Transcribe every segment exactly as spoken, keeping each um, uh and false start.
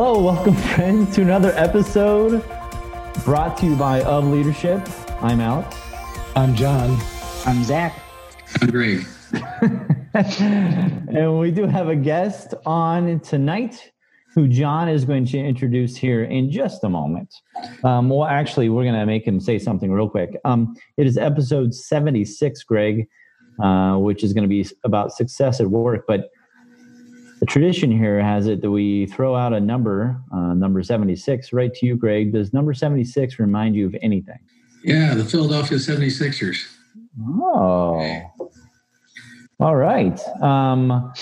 Hello, welcome friends to another episode brought to you by Of Leadership. I'm Alex. I'm John. I'm Zach. I'm Greg. And we do have a guest on tonight who John is going to introduce here in just a moment. Um, well, actually, we're going to make him say something real quick. Um, it is episode seventy-six, Greg, uh, which is going to be about success at work, but the tradition here has it that we throw out a number, uh, number seventy-six, right to you, Greg. Does number seventy-six remind you of anything? Yeah, the Philadelphia seventy-sixers. Oh. All right. Um,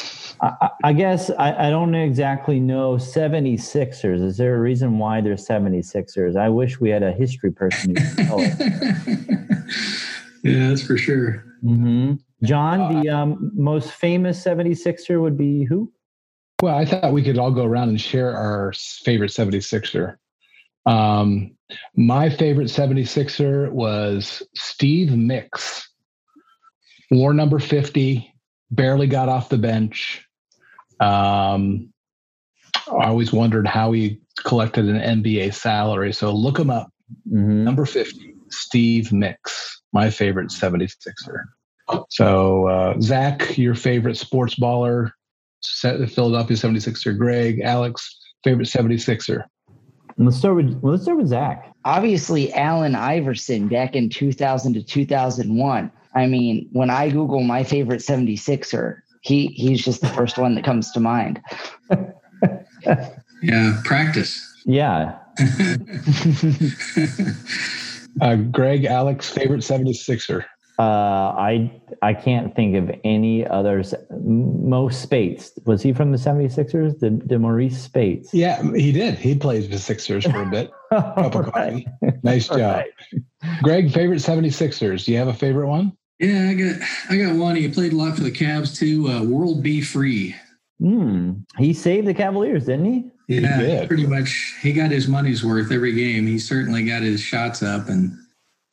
I, I guess I, I don't exactly know seventy-sixers. Is there a reason why they're seventy-sixers? I wish we had a history person who could tell us. Yeah, that's for sure. Mm-hmm. John, the um, most famous seventy-sixer would be who? Well, I thought we could all go around and share our favorite seventy-sixer. Um, my favorite seventy-sixer was Steve Mix. Wore number fifty, barely got off the bench. Um, I always wondered how he collected an N B A salary, so look him up. Mm-hmm. Number fifty, Steve Mix, my favorite seventy-sixer. So, uh, Zach, your favorite sports baller. Philadelphia seventy-sixer, Greg, Alex, favorite seventy-sixer. Let's start with let's start with Zach. Obviously, Allen Iverson back in two thousand to two thousand one. I mean, when I Google my favorite seventy-sixer, he he's just the first one that comes to mind. Yeah, practice. Yeah. uh, Greg, Alex, favorite seventy-sixer. Uh, I I can't think of any others. Mo Spates. Was he from the seventy-sixers? Did, did Maurice Spates? Yeah, he did. He played for the Sixers for a bit. Cup of coffee. Nice job. Right. Greg, favorite seventy-sixers. Do you have a favorite one? Yeah, I got I got one. He played a lot for the Cavs too. Uh, World B Free. Mm, he saved the Cavaliers, didn't he? Yeah, he did. Pretty much. He got his money's worth every game. He certainly got his shots up and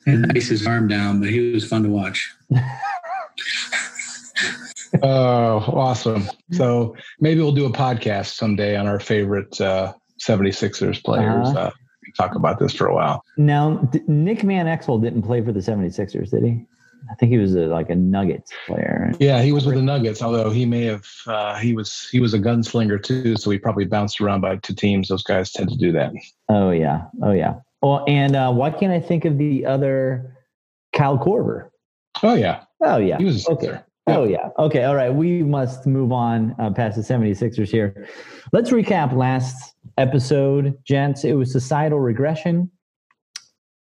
and ice his arm down, but he was fun to watch. Oh, awesome. So maybe we'll do a podcast someday on our favorite uh, seventy-sixers players. Uh-huh. Uh, we talk about this for a while. Now, d- Nick Man-Exel didn't play for the seventy-sixers, did he? I think he was a, like a Nuggets player. Right? Yeah, he was with the Nuggets, although he may have uh, – he was he was a gunslinger too, so he probably bounced around by two teams. Those guys tend to do that. Oh, yeah. Oh, yeah. Well, oh, and uh, why can't I think of the other Kyle Korver? Oh, yeah. Oh, yeah. He was okay. There. Yeah. Oh, yeah. Okay. All right. We must move on uh, past the seventy-sixers here. Let's recap last episode, gents. It was societal regression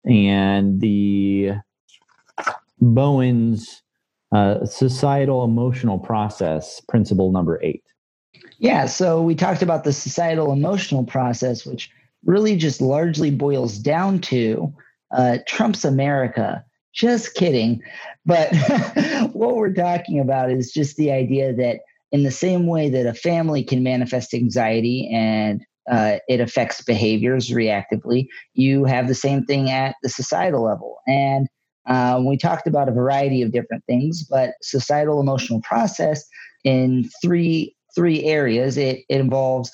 and the Bowen's uh, societal emotional process, principle number eight. Yeah. So we talked about the societal emotional process, which really just largely boils down to uh, Trump's America. Just kidding. But what we're talking about is just the idea that in the same way that a family can manifest anxiety and uh, it affects behaviors reactively, you have the same thing at the societal level. And uh, we talked about a variety of different things, but societal emotional process in three three areas, it, it involves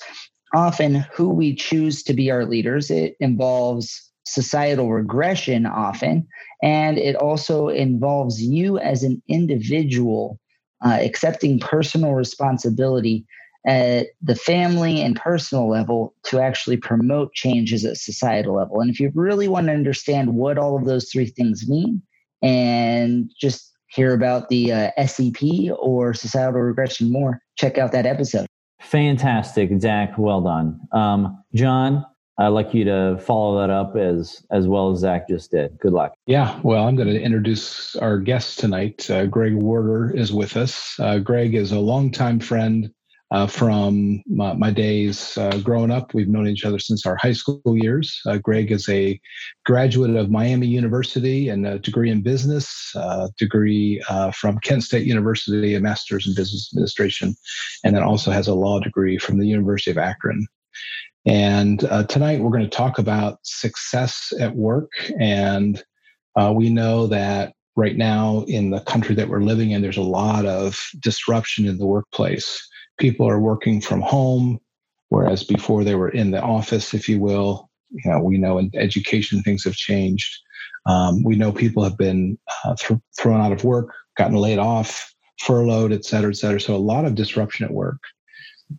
often who we choose to be our leaders. It involves societal regression often, and it also involves you as an individual uh, accepting personal responsibility at the family and personal level to actually promote changes at societal level. And if you really want to understand what all of those three things mean and just hear about the uh, S E P or societal regression more, check out that episode. Fantastic, Zach. Well done. Um, John, I'd like you to follow that up as as well as Zach just did. Good luck. Yeah, well, I'm going to introduce our guest tonight. Uh, Greg Warder is with us. Uh, Greg is a longtime friend uh, from my, my days uh, growing up. We've known each other since our high school years. Uh, Greg is a graduate of Miami University and a degree in business, uh, degree uh, from Kent State University, a master's in business administration, and then also has a law degree from the University of Akron. And uh, tonight we're going to talk about success at work. And uh, we know that right now in the country that we're living in, there's a lot of disruption in the workplace. People are working from home. Whereas before they were in the office, if you will. You know, we know in education things have changed. Um, we know people have been uh, th- thrown out of work, gotten laid off, furloughed, et cetera, et cetera. So a lot of disruption at work.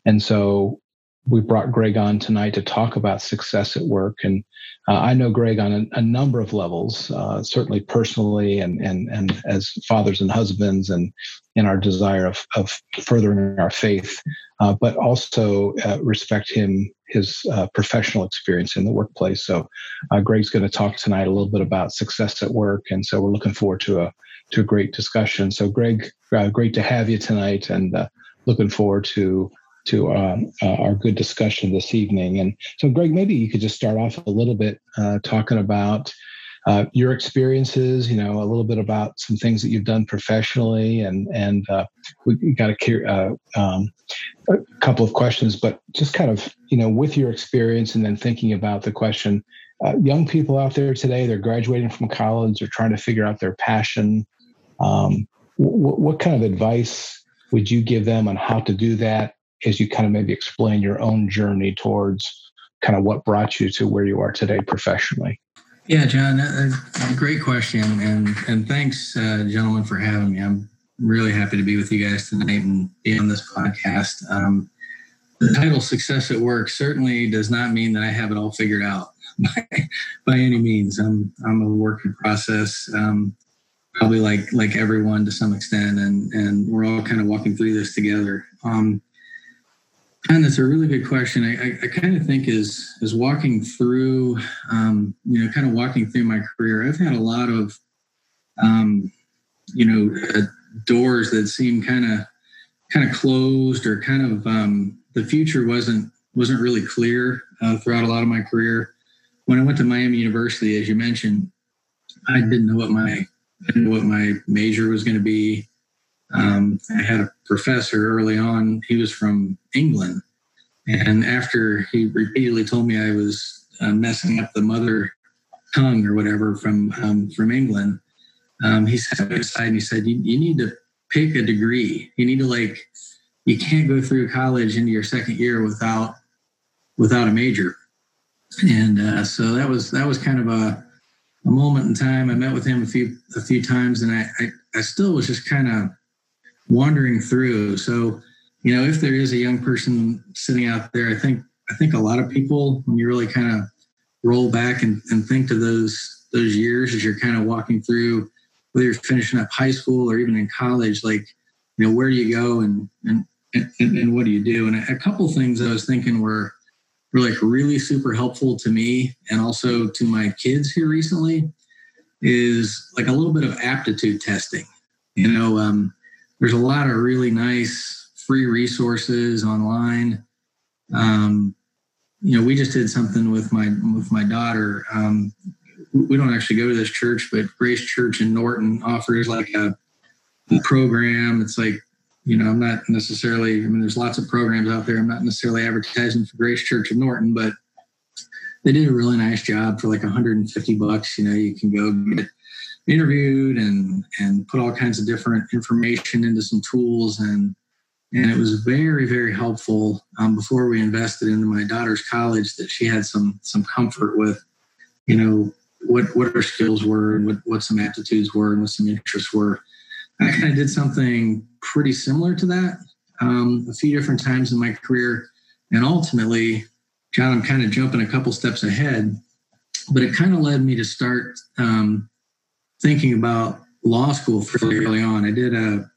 And so we brought Greg on tonight to talk about success at work. And uh, I know Greg on a, a number of levels, uh, certainly personally and, and, and as fathers and husbands and in our desire of, of furthering our faith, uh, but also uh, respect him, his uh, professional experience in the workplace. So uh, Greg's going to talk tonight a little bit about success at work. And so we're looking forward to a, to a great discussion. So Greg, uh, great to have you tonight and uh, looking forward to to um, uh, our good discussion this evening. And so, Greg, maybe you could just start off a little bit uh, talking about uh, your experiences, you know, a little bit about some things that you've done professionally. And and uh, we've got a, uh, um, a couple of questions, but just kind of, you know, with your experience and then thinking about the question, uh, young people out there today, they're graduating from college, they're trying to figure out their passion. Um, wh- what kind of advice would you give them on how to do that? As you kind of maybe explain your own journey towards kind of what brought you to where you are today professionally. Yeah, John, uh, great question. And and thanks, uh, gentlemen, for having me. I'm really happy to be with you guys tonight and be on this podcast. Um, the title Success at Work certainly does not mean that I have it all figured out by, by any means. I'm I'm a work in process, um, probably like like everyone to some extent, and, and we're all kind of walking through this together. Um, And that's a really good question. I, I, I kind of think is is walking through, um, you know, kind of walking through my career. I've had a lot of, um, you know, uh, doors that seem kind of kind of closed or kind of um, the future wasn't wasn't really clear uh, throughout a lot of my career. When I went to Miami University, as you mentioned, I didn't know what my didn't know what my major was going to be. Um, I had a professor early on, he was from England. And after he repeatedly told me I was uh, messing up the mother tongue or whatever from um, from England, um, he sat me aside and he said, you, you need to pick a degree. You need to like, you can't go through college into your second year without without a major. And uh, so that was that was kind of a, a moment in time. I met with him a few a few times and I, I, I still was just kind of wandering through. So, you know, if there is a young person sitting out there, I think I think a lot of people, when you really kind of roll back and, and think to those those years as you're kind of walking through, whether you're finishing up high school or even in college, like, you know, where do you go and and and, and what do you do? And a couple things I was thinking were were like really super helpful to me and also to my kids here recently is like a little bit of aptitude testing. You know, um, there's a lot of really nice free resources online. Um, you know, we just did something with my with my daughter. Um, we don't actually go to this church, but Grace Church in Norton offers like a, a program. It's like, you know, I'm not necessarily, I mean, there's lots of programs out there. I'm not necessarily advertising for Grace Church in Norton, but they did a really nice job for like one hundred fifty bucks. You know, you can go get interviewed and and put all kinds of different information into some tools, and and it was very very helpful um, before we invested into my daughter's college, that she had some some comfort with, you know, what what her skills were and what, what some aptitudes were and what some interests were. I kind of did something pretty similar to that um, a few different times in my career, and ultimately, John, I'm kind of jumping a couple steps ahead, but it kind of led me to start. Um, thinking about law school fairly early on. I did a,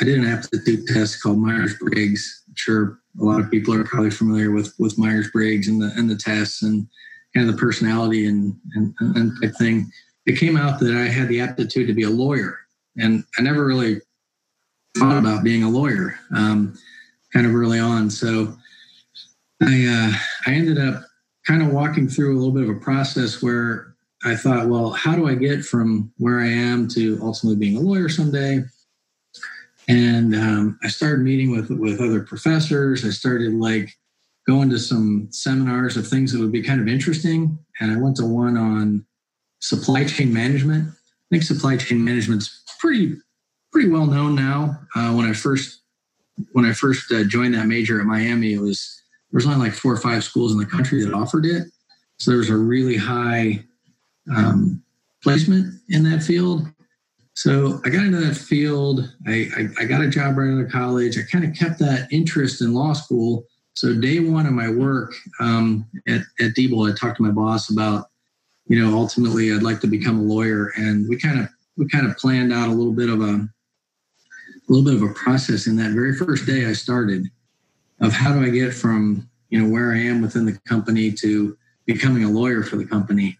I did an aptitude test called Myers-Briggs. I'm sure a lot of people are probably familiar with, with Myers-Briggs and the, and the tests and kind of the personality and, and, and type thing. It came out that I had the aptitude to be a lawyer, and I never really thought about being a lawyer, um, kind of early on. So I, uh, I ended up kind of walking through a little bit of a process where I thought, well, how do I get from where I am to ultimately being a lawyer someday? And um, I started meeting with, with other professors. I started like going to some seminars of things that would be kind of interesting. And I went to one on supply chain management. I think supply chain management's pretty pretty well known now. Uh, when I first when I first uh, joined that major at Miami, it was there's only like four or five schools in the country that offered it. So there was a really high um, placement in that field. So I got into that field. I, I, I got a job right out of college. I kind of kept that interest in law school. So day one of my work um, at, at Diebold, I talked to my boss about, you know, ultimately I'd like to become a lawyer. And we kind of we kind of planned out a little bit of a, a little bit of a process in that very first day I started of how do I get from, you know, where I am within the company to becoming a lawyer for the company.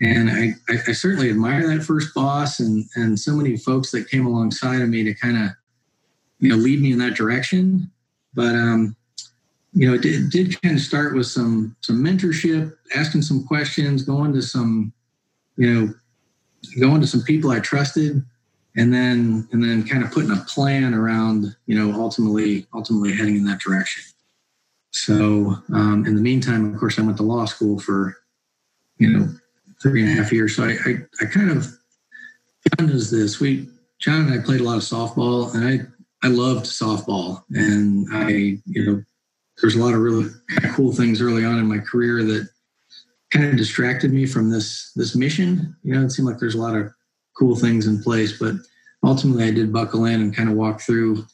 And I, I, I certainly admire that first boss and, and so many folks that came alongside of me to kind of, you know, lead me in that direction. But, um, you know, it did, did kind of start with some some mentorship, asking some questions, going to some, you know, going to some people I trusted, and then and then kind of putting a plan around, you know, ultimately ultimately heading in that direction. So um, in the meantime, of course, I went to law school for, you know, three and a half years. So I, I, I kind of found as this. We John and I played a lot of softball, and I I loved softball, and I you know. There's a lot of really cool things early on in my career that kind of distracted me from this this mission. You know, it seemed like there's a lot of cool things in place, but ultimately I did buckle in and kind of walk through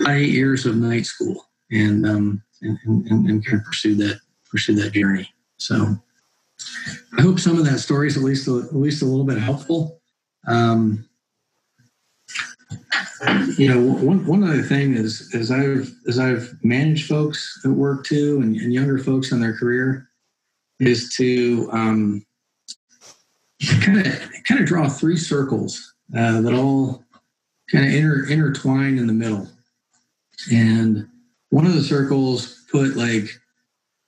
about eight years of night school and um, and, and, and kind of pursued that pursued that journey. So I hope some of that story is at least a, at least a little bit helpful. Um, You know, one one other thing is, as I've as I've managed folks at work too, and, and younger folks in their career, is to um, kind of kind of draw three circles uh, that all kind of inter, intertwine in the middle. And one of the circles put like,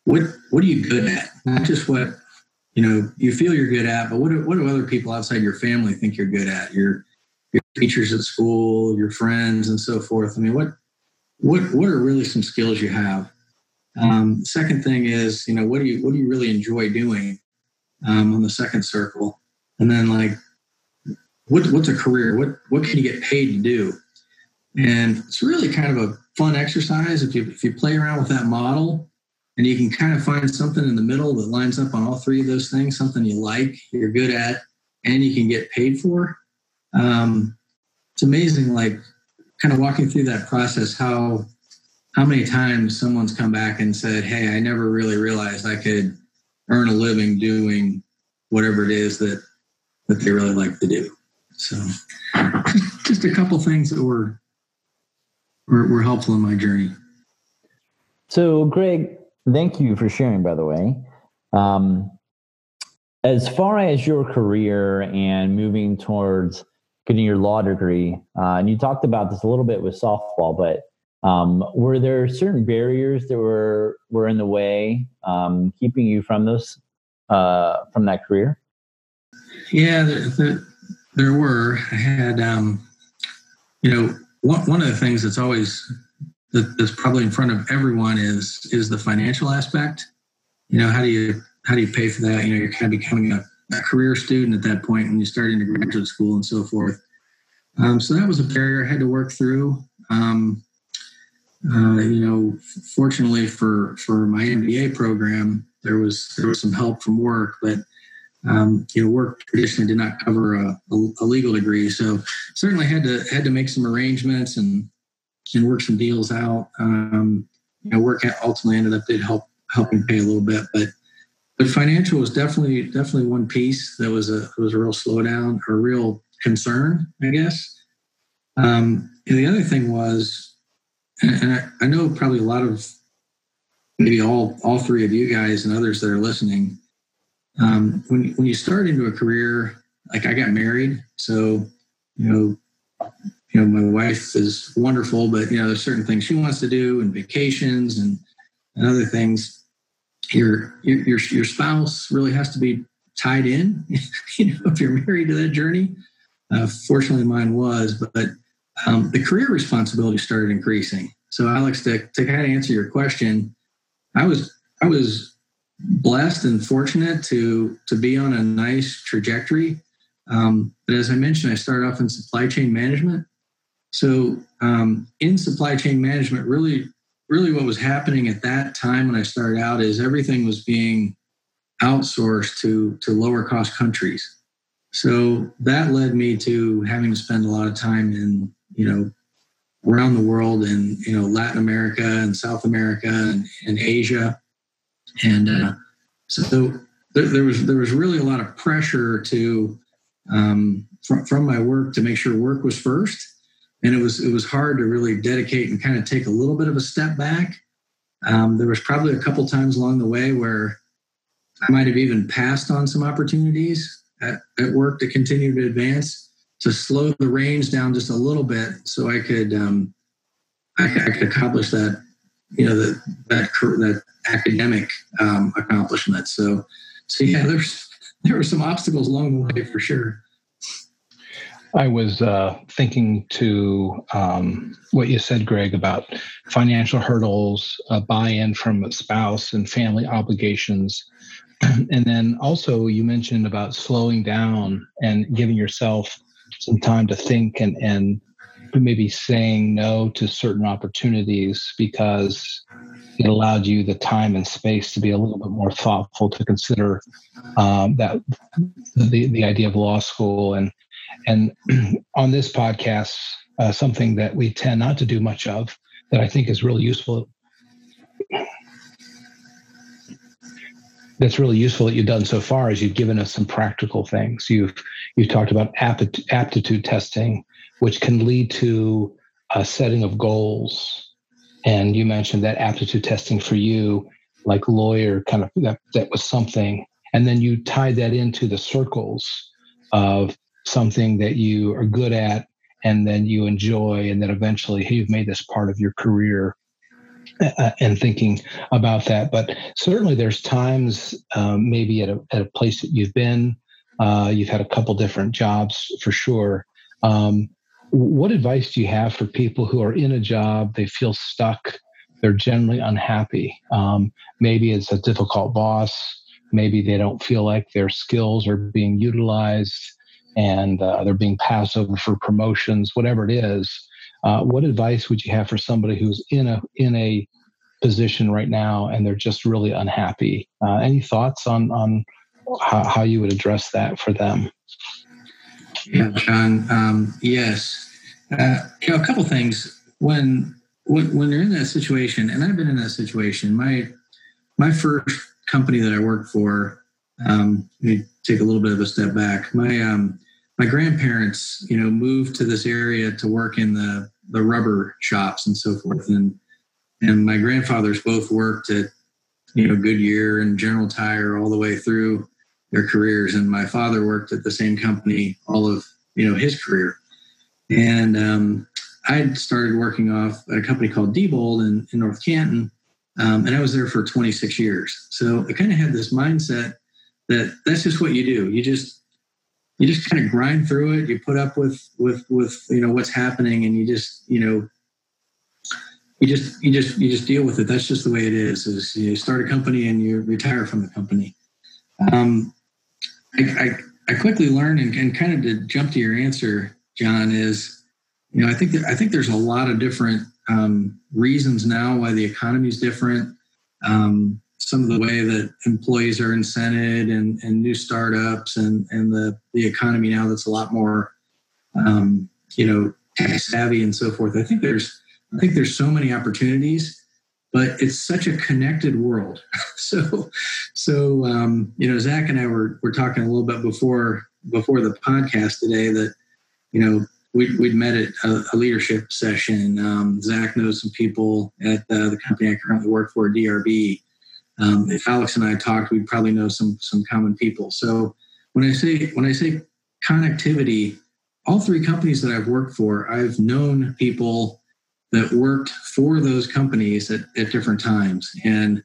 what what are you good at? Not just what you know you feel you're good at, but what do, what do other people outside your family think you're good at? You're your teachers at school, your friends, and so forth. I mean, what, what, what are really some skills you have? Um, second thing is, you know, what do you, what do you really enjoy doing um, on the second circle? And then like, what, what's a career? What, what can you get paid to do? And it's really kind of a fun exercise. If you, if you play around with that model and you can kind of find something in the middle that lines up on all three of those things, something you like, you're good at, and you can get paid for. Um, it's amazing, like kind of walking through that process, how, how many times someone's come back and said, hey, I never really realized I could earn a living doing whatever it is that, that they really like to do. So just a couple things that were, were, were helpful in my journey. So Greg, thank you for sharing, by the way. Um, as far as your career and moving towards getting your law degree, uh, and you talked about this a little bit with softball, but um, were there certain barriers that were were in the way, um, keeping you from those uh, from that career? Yeah, there, there, there were. I had, um, you know, one one of the things that's always that, that's probably in front of everyone is is the financial aspect. You know, how do you how do you pay for that? You know, you're kind of becoming a a career student at that point when you start into graduate school and so forth. Um, so that was a barrier I had to work through. Um, uh, you know, fortunately for, for my M B A program, there was there was some help from work, but um, you know, work traditionally did not cover a, a, a legal degree. So certainly had to had to make some arrangements and and work some deals out. Um, you know, work ultimately ended up did help helping pay a little bit, but. But financial was definitely definitely one piece that was a was a real slowdown or real concern, I guess. Um, and the other thing was, and, and I, I know probably a lot of maybe all all three of you guys and others that are listening, um, when when you start into a career, like I got married, so you know, you know, my wife is wonderful, but you know, there's certain things she wants to do and vacations and and other things. Your, your your spouse really has to be tied in, you know, if you're married to that journey. Uh, fortunately, mine was, but um, the career responsibility started increasing. So, Alex, to, to kind of answer your question, I was I was blessed and fortunate to to be on a nice trajectory. Um, but as I mentioned, I started off in supply chain management. So, um, in supply chain management, really really what was happening at that time when I started out is everything was being outsourced to, to lower cost countries. So that led me to having to spend a lot of time in, you know, around the world in, you know, Latin America and South America and, and Asia. And uh, so there, there was there was really a lot of pressure to um, from, from my work to make sure work was first. And it was it was hard to really dedicate and kind of take a little bit of a step back. Um, there was probably a couple times along the way where I might have even passed on some opportunities at, at work to continue to advance, to slow the reins down just a little bit so I could um, I, I could accomplish that, you know, that that, that academic um, accomplishment. So so yeah, there's there were some obstacles along the way for sure. I was uh, thinking to um, what you said, Greg, about financial hurdles, uh, buy-in from a spouse and family obligations. And then also you mentioned about slowing down and giving yourself some time to think and, and maybe saying no to certain opportunities because it allowed you the time and space to be a little bit more thoughtful to consider um, that the, the idea of law school. And And on this podcast, uh, something that we tend not to do much of that I think is really useful, that's really useful that you've done so far is you've given us some practical things. You've you've talked about apt, aptitude testing, which can lead to a setting of goals. And you mentioned that aptitude testing for you, like lawyer, kind of that, that was something. And then you tied that into the circles of something that you are good at and then you enjoy, and then eventually hey, you've made this part of your career uh, and thinking about that. But certainly there's times um, maybe at a, at a place that you've been, uh, you've had a couple different jobs for sure. Um, what advice do you have for people who are in a job, they feel stuck, they're generally unhappy? Um, maybe it's a difficult boss, maybe they don't feel like their skills are being utilized, and uh, they're being passed over for promotions, whatever it is. Uh, what advice would you have for somebody who's in a in a position right now and they're just really unhappy? Uh, any thoughts on on how, how you would address that for them? Yeah, John. Um, yes, uh, you know, a couple things. When, when when you're in that situation, and I've been in that situation. My my first company that I worked for. Um, let me take a little bit of a step back. My um, my grandparents, you know, moved to this area to work in the, the rubber shops and so forth. And and my grandfathers both worked at, you know, Goodyear and General Tire all the way through their careers. And my father worked at the same company all of, you know, his career. And um, I started working off at a company called Diebold in, in North Canton, um, and I was there for twenty-six years. So I kind of had this mindset that that's just what you do. You just you just kind of grind through it. You put up with with with you know what's happening, and you just you know you just you just you just deal with it. That's just the way it is. Is you start a company and you retire from the company. Um, I, I I quickly learned and, and kind of to jump to your answer, John, is you know I think that, I think there's a lot of different um, reasons now why the economy is different. Um, some of the way that employees are incented and, and new startups and, and the, the economy now that's a lot more, um, you know, tech savvy and so forth. I think there's, I think there's so many opportunities, but it's such a connected world. so, so, um, you know, Zach and I were, were talking a little bit before, before the podcast today that, you know, we, we'd met at a, a leadership session. Um, Zach knows some people at uh, the company I currently work for, D R B. Um, if Alex and I talked, we'd probably know some some common people. So when I say when I say connectivity, all three companies that I've worked for, I've known people that worked for those companies at, at different times. And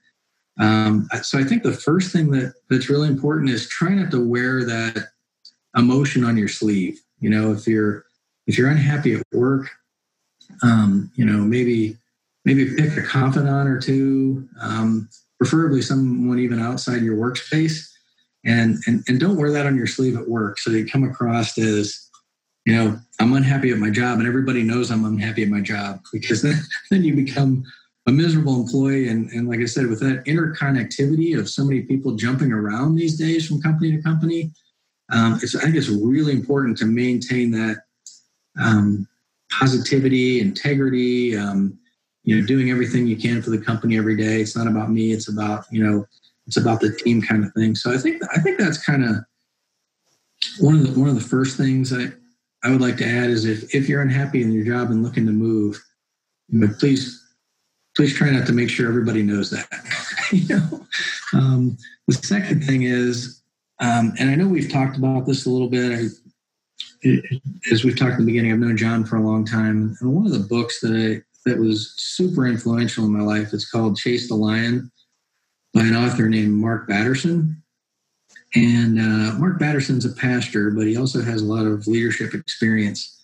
um, so I think the first thing that, that's really important is try not to wear that emotion on your sleeve. You know, if you're if you're unhappy at work, um, you know, maybe maybe pick a confidant or two. Um, preferably someone even outside your workspace, and, and and don't wear that on your sleeve at work. So you come across as, you know, I'm unhappy at my job, and everybody knows I'm unhappy at my job, because then, then you become a miserable employee. And, and like I said, with that interconnectivity of so many people jumping around these days from company to company, um, it's, I think it's really important to maintain that um, positivity, integrity, um, you know, doing everything you can for the company every day. It's not about me. It's about, you know, it's about the team kind of thing. So I think, I think that's kind of one of the, one of the first things I, I would like to add is if, if you're unhappy in your job and looking to move, you know, please, please try not to make sure everybody knows that. you know, um, the second thing is, um, and I know we've talked about this a little bit. I, it, as we've talked in the beginning, I've known John for a long time. And one of the books that I, that was super influential in my life is called Chase the Lion by an author named Mark Batterson. And uh, Mark Batterson's a pastor, but he also has a lot of leadership experience.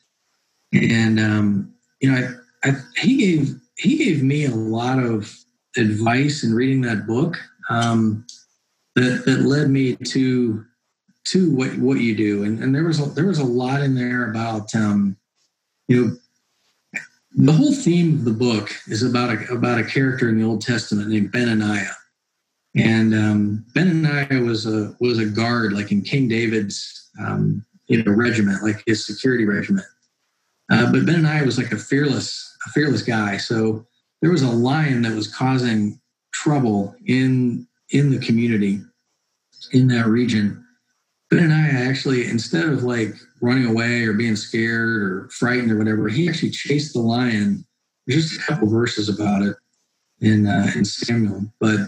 And, um, you know, I, I, he gave he gave me a lot of advice in reading that book um, that, that led me to to what, what you do. And, and there was a, there was a lot in there about, um, you know, the whole theme of the book is about a, about a character in the Old Testament named Benaiah. And um, Benaiah was a was a guard, like in King David's um, you know regiment, like his security regiment. Uh, but Benaiah was like a fearless, a fearless guy. So there was a lion that was causing trouble in in the community, in that region. Benaiah actually, instead of like running away or being scared or frightened or whatever, he actually chased the lion. There's just a couple verses about it in uh, in Samuel, but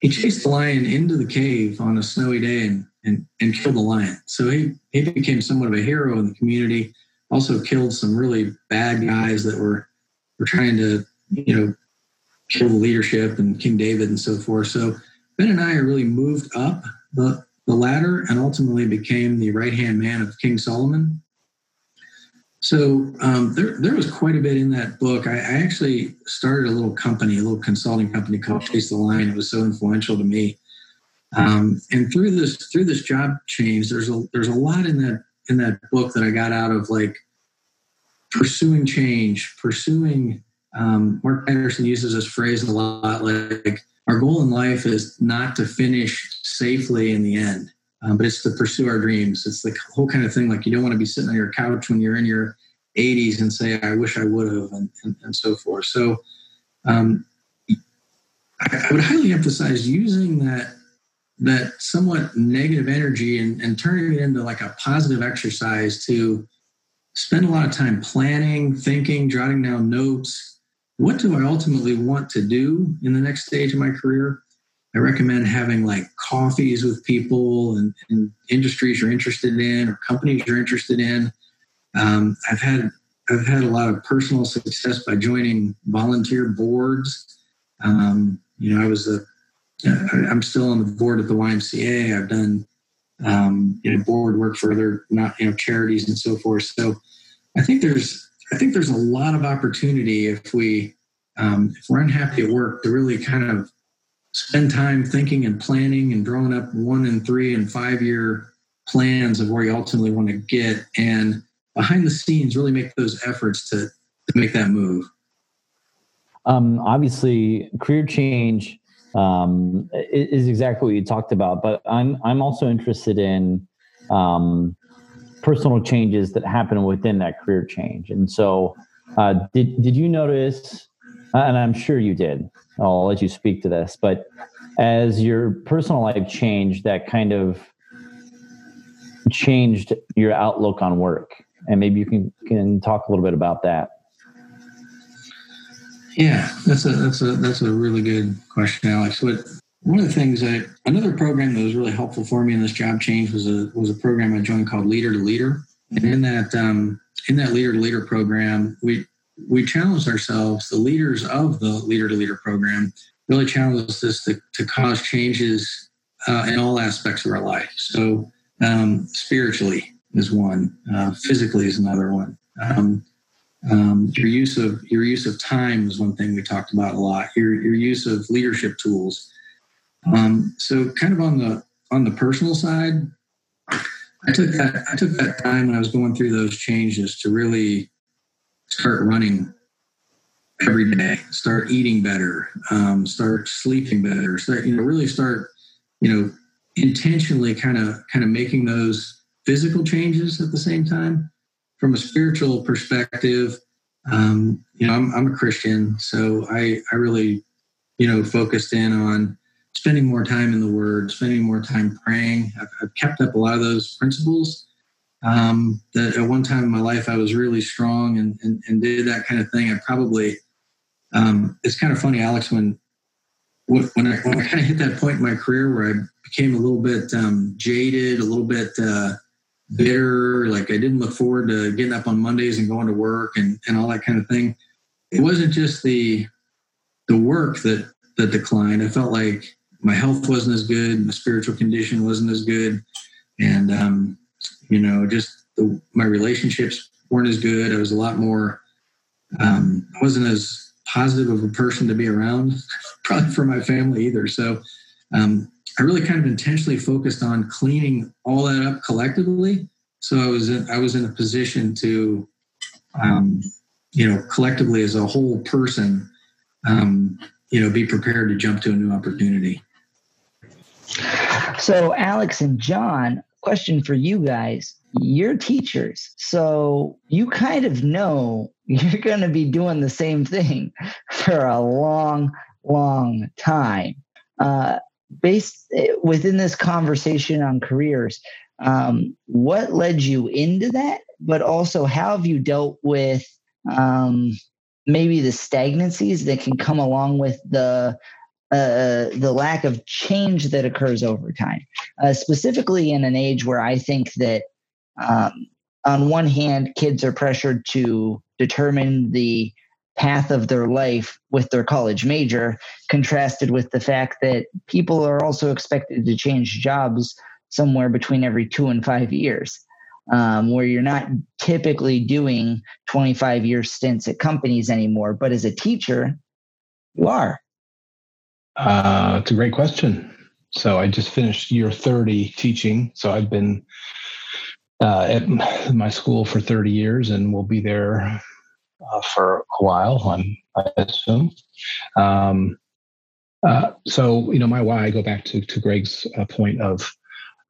he chased the lion into the cave on a snowy day and, and, and killed the lion. So he, he became somewhat of a hero in the community, also killed some really bad guys that were, were trying to, you know, kill the leadership and King David and so forth. So Benaiah really moved up the, the ladder and ultimately became the right-hand man of King Solomon. So um, there, there was quite a bit in that book. I, I actually started a little company, a little consulting company called Chase the Lion. It was so influential to me. Um, and through this, through this job change, there's a there's a lot in that in that book that I got out of like pursuing change, pursuing. Um, Mark Patterson uses this phrase a lot, like our goal in life is not to finish safely in the end. Um, but it's to pursue our dreams. It's the whole kind of thing. Like you don't want to be sitting on your couch when you're in your eighties and say, I wish I would have, and, and, and so forth. So um, I, I would highly emphasize using that that somewhat negative energy and, and turning it into like a positive exercise to spend a lot of time planning, thinking, jotting down notes. What do I ultimately want to do in the next stage of my career? I recommend having like coffees with people and, and industries you're interested in or companies you're interested in. Um, I've had I've had a lot of personal success by joining volunteer boards. Um, you know, I was a I'm still on the board at the Y M C A. I've done um, you know board work for other not you know charities and so forth. So I think there's I think there's a lot of opportunity if we um, if we're unhappy at work to really kind of spend time thinking and planning and drawing up one and three and five year plans of where you ultimately want to get. And behind the scenes, really make those efforts to, to make that move. Um, obviously, career change um, is exactly what you talked about. But I'm I'm also interested in um, personal changes that happen within that career change. And so, uh, did did you notice? And I'm sure you did. I'll let you speak to this, but as your personal life changed, that kind of changed your outlook on work. And maybe you can, can talk a little bit about that. Yeah, that's a, that's a, that's a really good question, Alex. What, one of the things that another program that was really helpful for me in this job change was a, was a program I joined called Leader to Leader. And in that, um, in that Leader to Leader program, we, we challenged ourselves, the leaders of the Leader to Leader program really challenged us to, to cause changes uh, in all aspects of our life. So um, spiritually is one, uh, physically is another one. Um, um, your use of your use of time is one thing we talked about a lot. Your your use of leadership tools. Um, so kind of on the on the personal side, I took that I took that time when I was going through those changes to really start running every day, start eating better, um, start sleeping better, start, you know, really start, you know, intentionally kind of, kind of making those physical changes at the same time. From a spiritual perspective, um, you know, I'm, I'm a Christian, so I, I really, you know, focused in on spending more time in the Word, spending more time praying. I've, I've kept up a lot of those principles. Um, that at one time in my life, I was really strong and, and, and did that kind of thing. I probably, um, it's kind of funny, Alex, when, when I, when I kind of hit that point in my career where I became a little bit, um, jaded, a little bit, uh, bitter, like I didn't look forward to getting up on Mondays and going to work and, and all that kind of thing. It wasn't just the, the work that, that declined. I felt like my health wasn't as good. My spiritual condition wasn't as good. And, um, you know, just the, my relationships weren't as good. I was a lot more, um, I wasn't as positive of a person to be around, probably for my family either. So um, I really kind of intentionally focused on cleaning all that up collectively. So I was in, I was in a position to, um, you know, collectively as a whole person, um, you know, be prepared to jump to a new opportunity. So Alex and John, question for you guys. You're teachers, so you kind of know you're going to be doing the same thing for a long, long time. Uh, based within this conversation on careers, um, what led you into that? But also, how have you dealt with um, maybe the stagnancies that can come along with the Uh, the lack of change that occurs over time, uh, specifically in an age where I think that um, on one hand, kids are pressured to determine the path of their life with their college major, contrasted with the fact that people are also expected to change jobs somewhere between every two and five years, um, where you're not typically doing twenty-five year stints at companies anymore. But as a teacher, you are. Uh, it's a great question. So I just finished year thirty teaching. So I've been uh, at my school for thirty years and will be there uh, for a while, I'm, I assume. Um, uh, so, you know, my why, I go back to, to Greg's uh, point of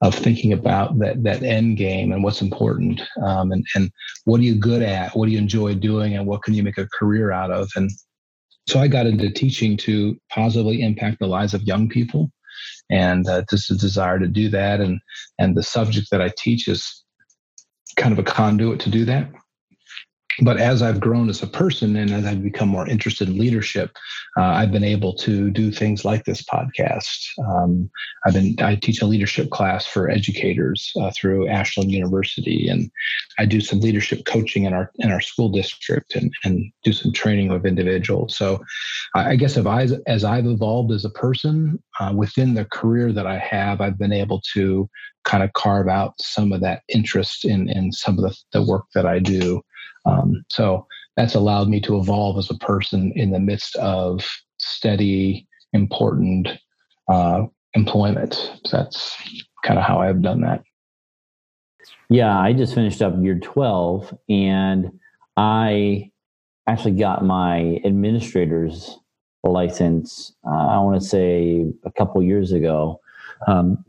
of thinking about that that end game and what's important, um, and, and what are you good at, what do you enjoy doing, and what can you make a career out of? And so I got into teaching to positively impact the lives of young people, and uh, just a desire to do that. And and the subject that I teach is kind of a conduit to do that. But as I've grown as a person and as I've become more interested in leadership, uh, I've been able to do things like this podcast. Um, I've been I teach a leadership class for educators uh, through Ashland University, and I do some leadership coaching in our in our school district, and, and do some training of individuals. So, I guess if I as I've evolved as a person uh, within the career that I have, I've been able to kind of carve out some of that interest in in some of the, the work that I do. Um, so that's allowed me to evolve as a person in the midst of steady, important uh, employment. So that's kind of how I've done that. Yeah, I just finished up year twelve, and I actually got my administrator's license, uh, I want to say a couple years ago. Um,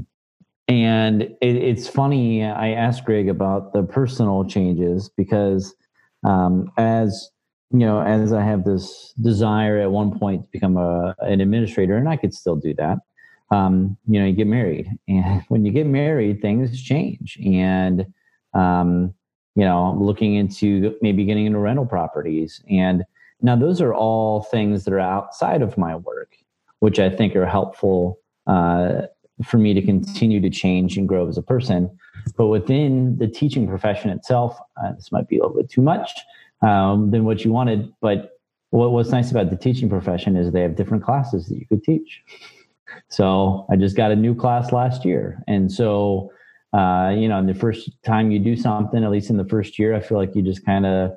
and it, it's funny, I asked Greg about the personal changes because Um, as you know, as I have this desire at one point to become a, an administrator, and I could still do that. Um, you know, you get married, and when you get married, things change. And, um, you know, looking into maybe getting into rental properties. And now those are all things that are outside of my work, which I think are helpful, uh, for me to continue to change and grow as a person. But within the teaching profession itself, uh, this might be a little bit too much um, than what you wanted. But what what's nice about the teaching profession is they have different classes that you could teach. So I just got a new class last year. And so, uh, you know, in the first time you do something, at least in the first year, I feel like you just kind of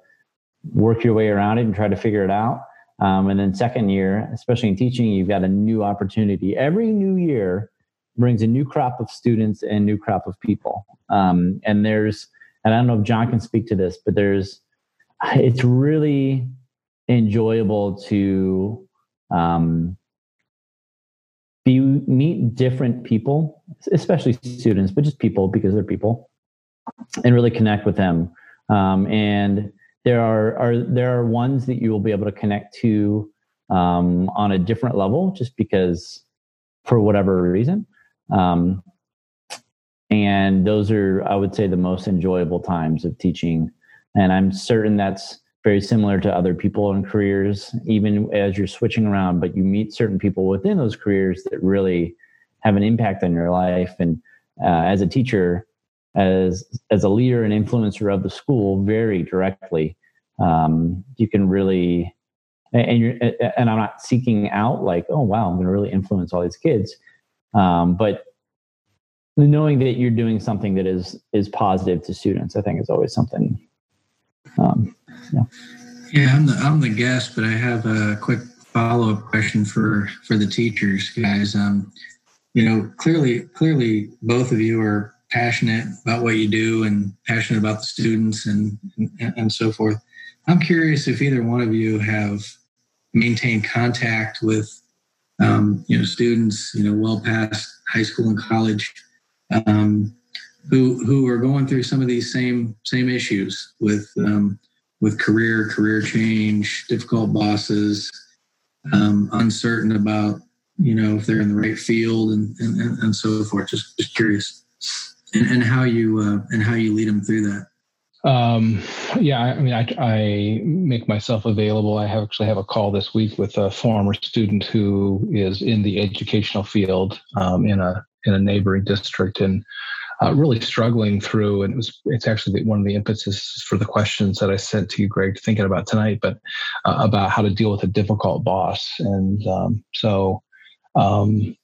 work your way around it and try to figure it out. Um, and then second year, especially in teaching, you've got a new opportunity. Every new year brings a new crop of students and new crop of people. Um, and there's, and I don't know if John can speak to this, but there's, it's really, enjoyable to um, be meet different people, especially students, but just people because they're people, and really connect with them. Um, and there are, are there are ones that you will be able to connect to um, on a different level, just because for whatever reason. Um, and those are, I would say, the most enjoyable times of teaching. And I'm certain that's very similar to other people in careers, even as you're switching around, but you meet certain people within those careers that really have an impact on your life. And uh, as a teacher, as as a leader and influencer of the school, very directly, um, you can really, and you're, and I'm not seeking out like, oh, wow, I'm going to really influence all these kids. Um, but knowing that you're doing something that is, is positive to students, I think is always something. Um, yeah. yeah, I'm the I'm the guest, but I have a quick follow up question for, for the teachers, guys. Um, you know, clearly, clearly, both of you are passionate about what you do and passionate about the students and, and and so forth. I'm curious if either one of you have maintained contact with um, you know students, you know, well past high school and college. Um, who who are going through some of these same same issues with um, with career, career change, difficult bosses, um, uncertain about, you know, if they're in the right field and and, and so forth. Just just curious, and, and how you uh, and how you lead them through that. Um, yeah, I mean, I, I make myself available. I have, actually have a call this week with a former student who is in the educational field um, in a in a neighboring district, and Uh, really struggling through, and it was, it's actually one of the impetus for the questions that I sent to you, Greg, thinking about tonight, but uh, about how to deal with a difficult boss. And um, so um,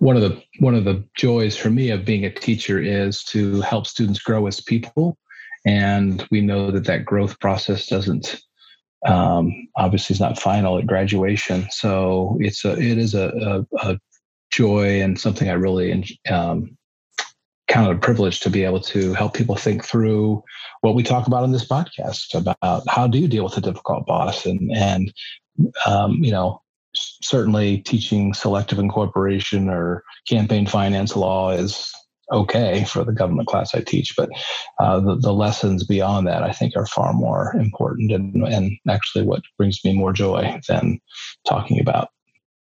one of the one of the joys for me of being a teacher is to help students grow as people. And we know that that growth process doesn't um, obviously is not final at graduation. So it's a, it is a, a, a joy and something I really um kind of a privilege to be able to help people think through what we talk about on this podcast about how do you deal with a difficult boss, and and um, you know, certainly teaching selective incorporation or campaign finance law is okay for the government class I teach, but uh, the, the lessons beyond that I think are far more important, and and actually what brings me more joy than talking about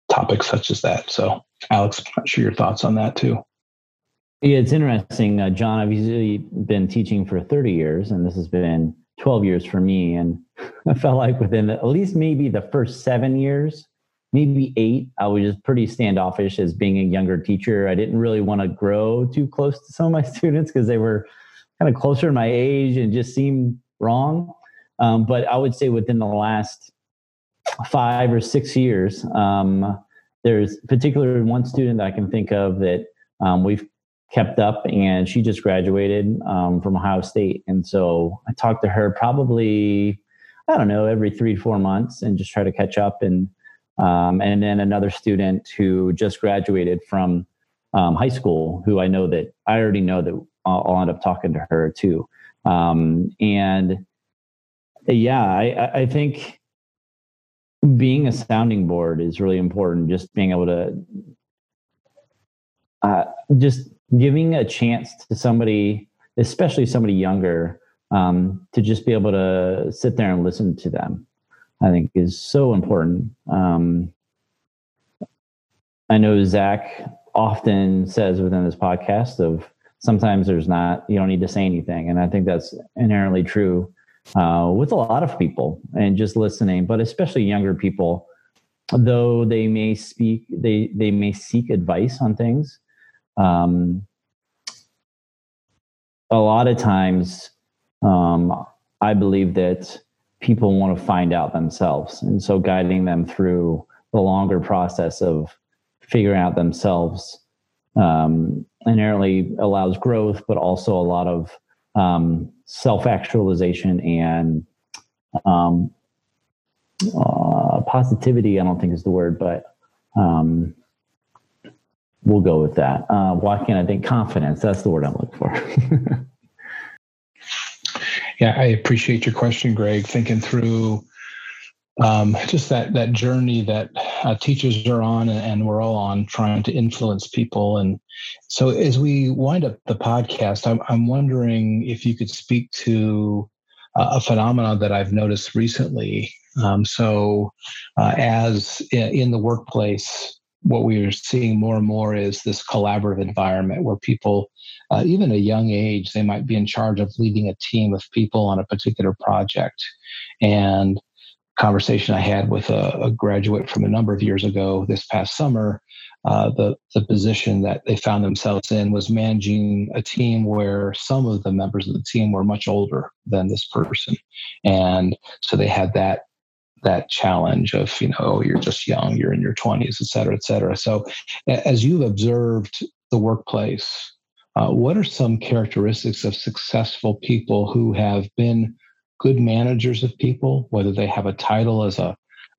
topics such as that. So, Alex, I'm not sure your thoughts on that too. Yeah, it's interesting. Uh, John, I've usually been teaching for thirty years, and this has been twelve years for me. And I felt like within the, at least maybe the first seven years, maybe eight, I was just pretty standoffish as being a younger teacher. I didn't really want to grow too close to some of my students because they were kind of closer to my age and just seemed wrong. Um, but I would say within the last five or six years, um, there's particularly one student that I can think of that um, we've kept up, and she just graduated um, from Ohio State. And so I talked to her probably, I don't know, every three, four months and just try to catch up. And um, and then another student who just graduated from um, high school, who I know that I already know that I'll, I'll end up talking to her too. Um, and yeah, I, I think being a sounding board is really important. Just being able to uh, just giving a chance to somebody, especially somebody younger, um, to just be able to sit there and listen to them, I think is so important. Um, I know Zach often says within this podcast of sometimes there's not, you don't need to say anything. And I think that's inherently true uh, with a lot of people and just listening, but especially younger people, though they may speak, they, they may seek advice on things. Um, a lot of times, um, I believe that people want to find out themselves. And so guiding them through the longer process of figuring out themselves, um, inherently allows growth, but also a lot of, um, self-actualization and, um, uh, positivity, I don't think is the word, but, um, we'll go with that. Uh, why can't I think confidence? That's the word I'm looking for. Yeah, I appreciate your question, Greg. Thinking through um, just that that journey that uh, teachers are on and, and we're all on, trying to influence people. And so as we wind up the podcast, I'm, I'm wondering if you could speak to a phenomenon that I've noticed recently. Um, so uh, as in, in the workplace, what we are seeing more and more is this collaborative environment where people, uh, even at a young age, they might be in charge of leading a team of people on a particular project. And conversation I had with a, a graduate from a number of years ago this past summer, uh, the, the position that they found themselves in was managing a team where some of the members of the team were much older than this person. And so they had that that challenge of, you know, oh, you're just young, you're in your twenties, et cetera, et cetera. So as you've observed the workplace, uh, what are some characteristics of successful people who have been good managers of people, whether they have a title as a,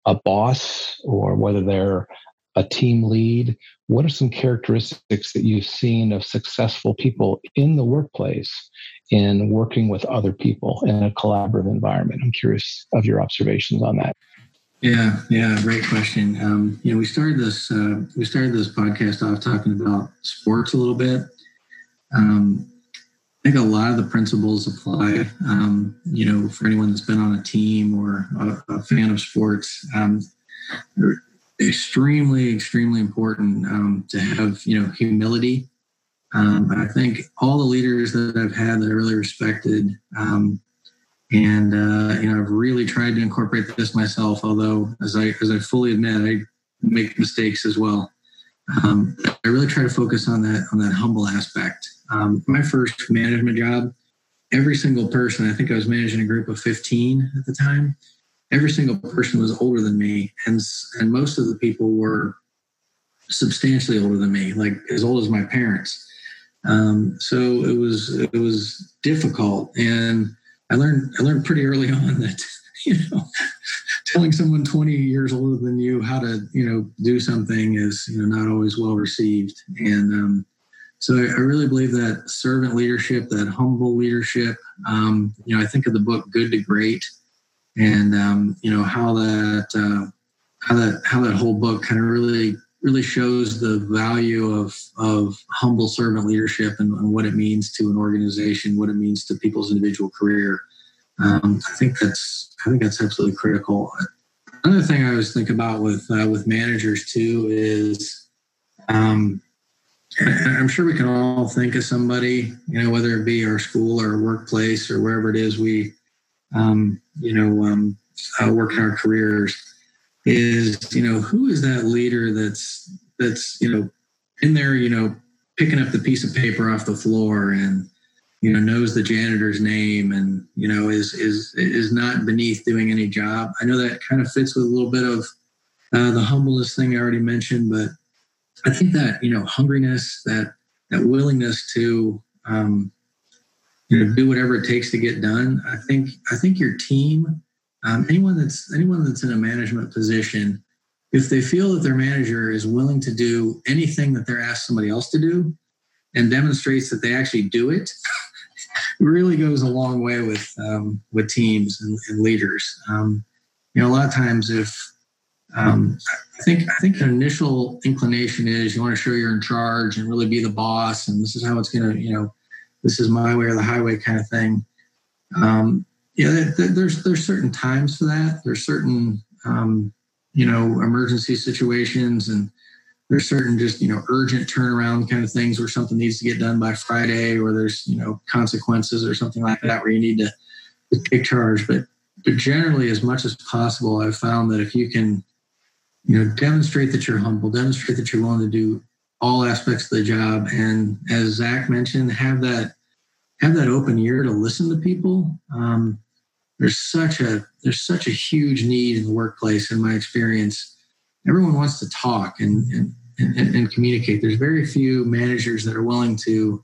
a boss or whether they're a team lead? What are some characteristics that you've seen of successful people in the workplace in working with other people in a collaborative environment? I'm curious of your observations on that. Yeah, yeah, great question. Um, you know, we started this uh, we started this podcast off talking about sports a little bit. Um, I think a lot of the principles apply. Um, you know, for anyone that's been on a team or a, a fan of sports. Um, extremely, extremely important um, to have, you know, humility. Um, I think all the leaders that I've had that I really respected, um, and, uh, you know, I've really tried to incorporate this myself, although as I, as I fully admit, I make mistakes as well. Um, I really try to focus on that, on that humble aspect. Um, my first management job, every single person, I think I was managing a group of fifteen at the time. Every single person was older than me, and and most of the people were substantially older than me, like as old as my parents. Um, so it was it was difficult, and I learned I learned pretty early on that, you know, telling someone twenty years older than you how to, you know, do something is, you know, not always well received. And um, so I, I really believe that servant leadership, that humble leadership. Um, you know, I think of the book Good to Great. And, um, you know, how that, uh, how that, how that whole book kind of really, really shows the value of, of humble servant leadership and, and what it means to an organization, what it means to people's individual career. Um, I think that's, I think that's absolutely critical. Another thing I always think about with, uh, with managers too is, um, and I'm sure we can all think of somebody, you know, whether it be our school or our workplace or wherever it is we, um, you know, um, uh, work in our careers is, you know, who is that leader that's, that's, you know, in there, you know, picking up the piece of paper off the floor and, you know, knows the janitor's name and, you know, is, is, is not beneath doing any job. I know that kind of fits with a little bit of uh, the humbleness thing I already mentioned, but I think that, you know, hungriness, that, that willingness to, um, you know, do whatever it takes to get done. I think I think your team, um, anyone that's anyone that's in a management position, if they feel that their manager is willing to do anything that they're asked somebody else to do, and demonstrates that they actually do it, it really goes a long way with um, with teams and, and leaders. Um, you know, a lot of times, if um, I think I think the initial inclination is you want to show you're in charge and really be the boss, and this is how it's going to, you know. This is my way or the highway kind of thing. Um, yeah, th- th- there's there's certain times for that. There's certain, um, you know, emergency situations, and there's certain just, you know, urgent turnaround kind of things where something needs to get done by Friday, or there's, you know, consequences or something like that where you need to, to take charge. But, but generally, as much as possible, I've found that if you can, you know, demonstrate that you're humble, demonstrate that you're willing to do all aspects of the job, and as Zach mentioned, have that have that open ear to listen to people. Um, there's such a there's such a huge need in the workplace, in my experience. Everyone wants to talk and and, and, and communicate. There's very few managers that are willing to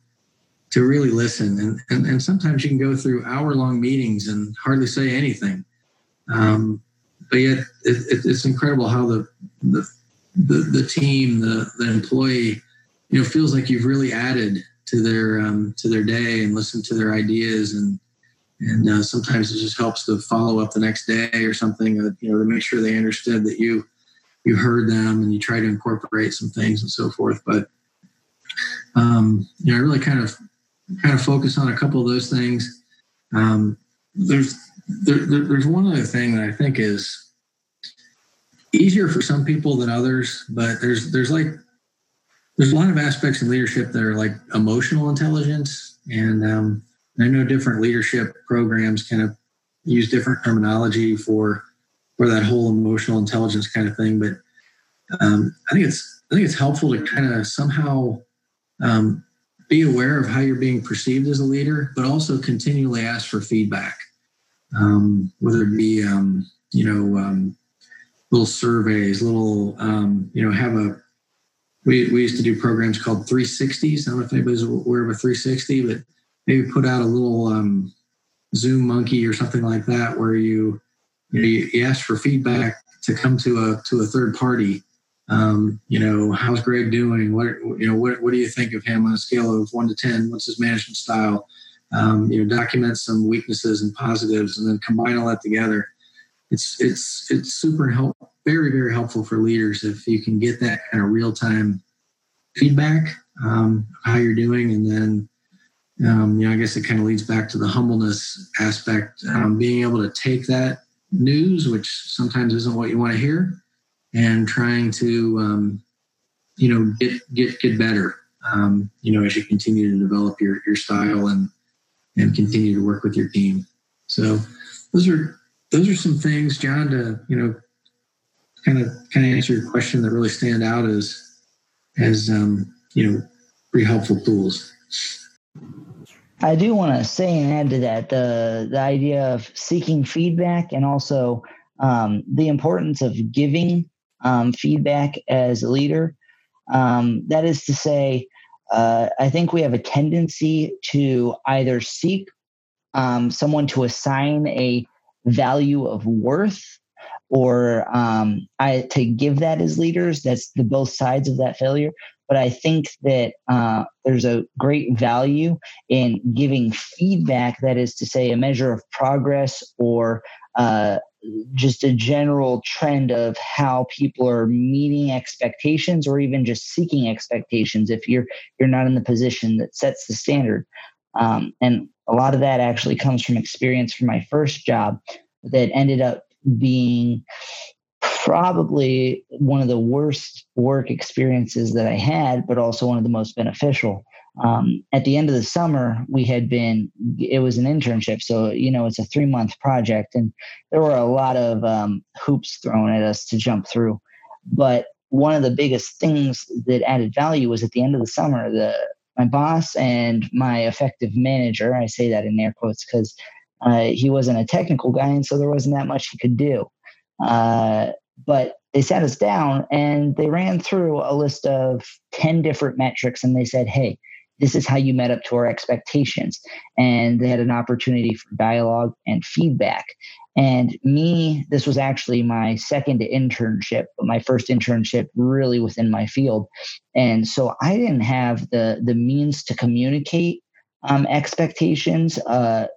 to really listen, and and, and sometimes you can go through hour long meetings and hardly say anything. Um, but yet, it, it, it's incredible how the the The, the team, the, the employee, you know, feels like you've really added to their um, to their day and listened to their ideas and And uh, sometimes it just helps to follow up the next day or something, uh, you know, to make sure they understood that you you heard them, and you try to incorporate some things and so forth. But um, you know, I really kind of kind of focus on a couple of those things. Um, there's there, there, there's one other thing that I think is easier for some people than others, but there's there's like there's a lot of aspects in leadership that are like emotional intelligence, and um, I know different leadership programs kind of use different terminology for for that whole emotional intelligence kind of thing. But um, I think it's I think it's helpful to kind of somehow um, be aware of how you're being perceived as a leader, but also continually ask for feedback, um, whether it be um, you know um, little surveys, little um, you know have a we we used to do programs called three sixties. I don't know if anybody's aware of a three sixty, but maybe put out a little um, Zoom monkey or something like that, where you you, know, you ask for feedback to come to a to a third party. Um, you know, how's Greg doing? What you know, what what do you think of him on a scale of one to ten? What's his management style? Um, you know, document some weaknesses and positives, and then combine all that together. It's it's it's super help, very very helpful for leaders if you can get that kind of real time feedback um, of how you're doing, and then. Um, you know, I guess it kind of leads back to the humbleness aspect, um, being able to take that news, which sometimes isn't what you want to hear, and trying to, um, you know, get get get better, um, you know, as you continue to develop your your style and and continue to work with your team. So those are those are some things, John, to you know, kind of kind of answer your question, that really stand out as as um, you know, pretty helpful tools. I do want to say and add to that the the idea of seeking feedback, and also um, the importance of giving um, feedback as a leader. Um, that is to say, uh, I think we have a tendency to either seek um, someone to assign a value of worth, or um, I, to give that as leaders. That's the both sides of that failure. But I think that uh, there's a great value in giving feedback, that is to say a measure of progress, or uh, just a general trend of how people are meeting expectations, or even just seeking expectations if you're you're not in the position that sets the standard. Um, and a lot of that actually comes from experience from my first job that ended up being probably one of the worst work experiences that I had, but also one of the most beneficial. Um, at the end of the summer, we had been, it was an internship. So, you know, it's a three month project, and there were a lot of um, hoops thrown at us to jump through. But one of the biggest things that added value was at the end of the summer, the, my boss and my effective manager, I say that in air quotes because uh, he wasn't a technical guy, and so there wasn't that much he could do. Uh, But they sat us down and they ran through a list of ten different metrics, and they said, hey, this is how you met up to our expectations. And they had an opportunity for dialogue and feedback. And me, this was actually my second internship, but my first internship really within my field. And so I didn't have the, the means to communicate um, expectations, uh,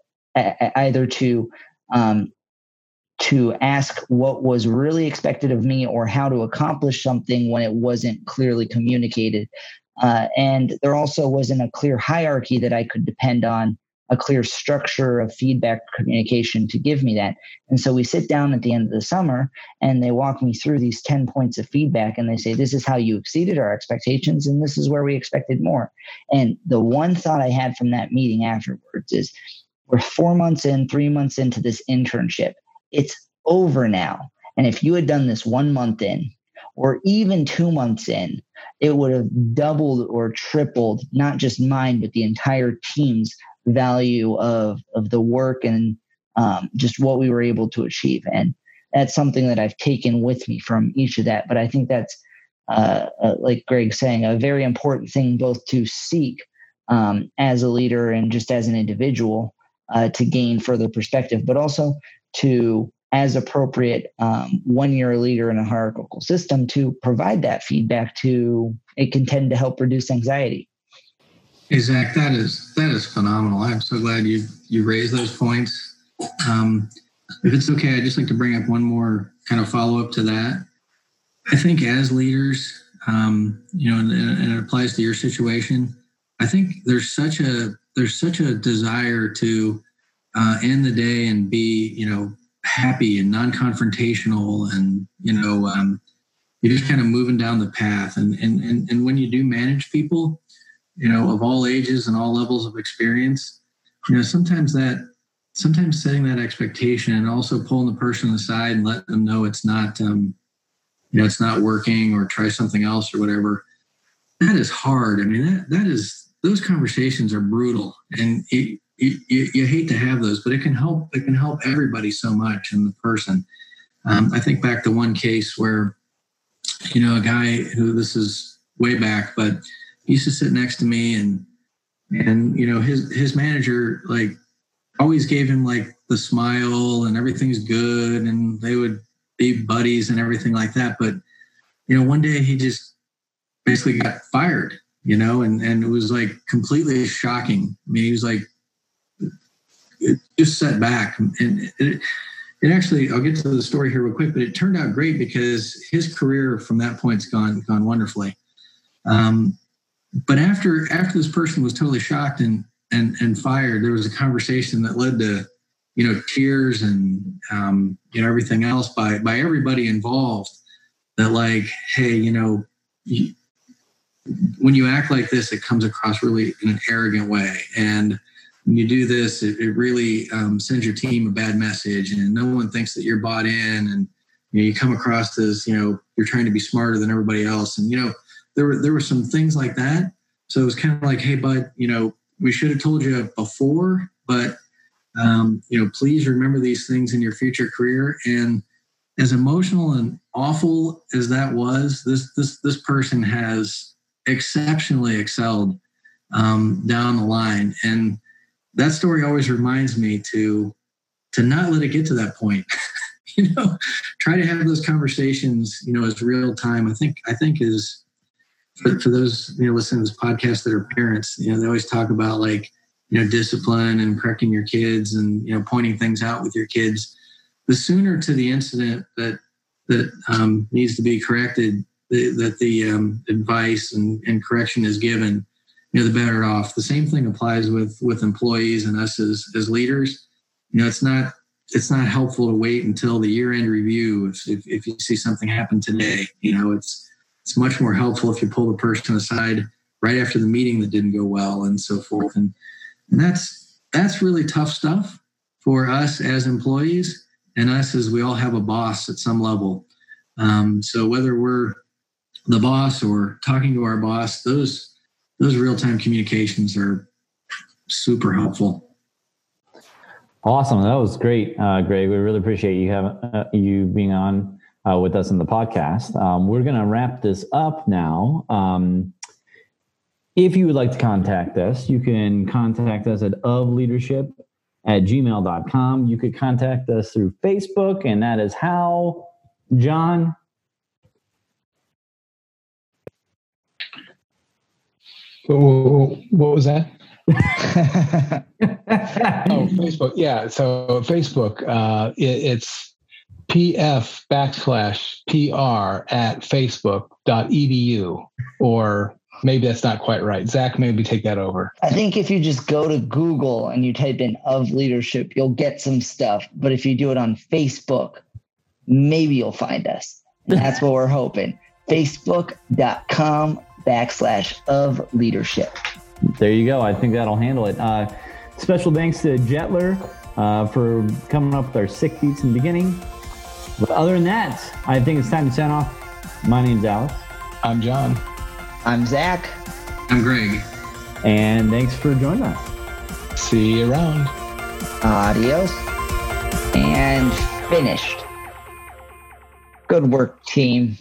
either to um, – to ask what was really expected of me, or how to accomplish something when it wasn't clearly communicated. Uh, and there also wasn't a clear hierarchy that I could depend on, a clear structure of feedback communication to give me that. And so we sit down at the end of the summer and they walk me through these ten points of feedback, and they say, this is how you exceeded our expectations, and this is where we expected more. And the one thought I had from that meeting afterwards is, we're four months in, three months into this internship. It's over now. And if you had done this one month in, or even two months in, it would have doubled or tripled, not just mine, but the entire team's value of, of the work and um, just what we were able to achieve. And that's something that I've taken with me from each of that. But I think that's, uh, uh, like Greg's saying, a very important thing, both to seek um, as a leader and just as an individual uh, to gain further perspective, but also to, as appropriate, um, when you're a leader in a hierarchical system, to provide that feedback to, it can tend to help reduce anxiety. Hey, Zach, that is that is phenomenal. I'm so glad you you raised those points. Um, if it's okay, I'd just like to bring up one more kind of follow-up to that. I think as leaders, um, you know, and, and it applies to your situation, I think there's such a there's such a desire to uh, end the day and be, you know, happy and non-confrontational and, you know, um, you're just kind of moving down the path. And, and, and, and when you do manage people, you know, of all ages and all levels of experience, you know, sometimes that, sometimes setting that expectation and also pulling the person aside and letting them know it's not, um, you know, it's not working, or try something else or whatever. That is hard. I mean, that that is, those conversations are brutal, and it, You, you, you hate to have those, but it can help. It can help everybody so much, and the person. Um, I think back to one case where, you know, a guy who, this is way back, but he used to sit next to me, and and you know, his his manager like always gave him like the smile and everything's good, and they would be buddies and everything like that. But you know, one day he just basically got fired. You know, and and it was like completely shocking. I mean, he was like. It just set back, and it, it actually, I'll get to the story here real quick, but it turned out great because his career from that point's gone gone wonderfully. Um, but after after this person was totally shocked and and and fired, there was a conversation that led to, you know, tears and um, you know, everything else by by everybody involved. That like, hey, you know, you, when you act like this, it comes across really in an arrogant way, and when you do this, it, it really um, sends your team a bad message, and no one thinks that you're bought in, and you know, you come across as, you know, you're trying to be smarter than everybody else. And, you know, there were, there were some things like that. So it was kind of like, hey, bud, you know, we should have told you before, but, um, you know, please remember these things in your future career. And as emotional and awful as that was, this, this, this person has exceptionally excelled um, down the line. And that story always reminds me to to not let it get to that point. You know, try to have those conversations, you know, as real time. I think I think is for, for those, you know, listening to this podcast that are parents, you know, they always talk about like, you know, discipline and correcting your kids and, you know, pointing things out with your kids. The sooner to the incident that that um, needs to be corrected, the, that the um, advice and, and correction is given, you know, the better off. The same thing applies with with employees and us as as leaders. You know, it's not it's not helpful to wait until the year end review if, if if you see something happen today. You know, it's it's much more helpful if you pull the person aside right after the meeting that didn't go well and so forth. And and that's that's really tough stuff for us as employees and us as we all have a boss at some level. Um, so whether we're the boss or talking to our boss, those Those real-time communications are super helpful. Awesome. That was great, uh, Greg. We really appreciate you having uh, you being on uh, with us in the podcast. Um, we're going to wrap this up now. Um, if you would like to contact us, you can contact us at ofleadership at gmail dot com. You could contact us through Facebook, and that is how, John? What was that? Oh, Facebook. Yeah. So Facebook, uh, it, it's pf backslash pr at facebook dot e d u, or maybe that's not quite right. Zach, maybe take that over. I think if you just go to Google and you type in Of Leadership, you'll get some stuff. But if you do it on Facebook, maybe you'll find us. And that's what we're hoping. Facebook dot com backslash of leadership. There you go. I think that'll handle it. Uh, special thanks to Jetler uh, for coming up with our sick beats in the beginning. But other than that, I think it's time to sign off. My name's Alex. I'm John. I'm Zach. I'm Greg. And thanks for joining us. See you around. Adios. And finished. Good work, team.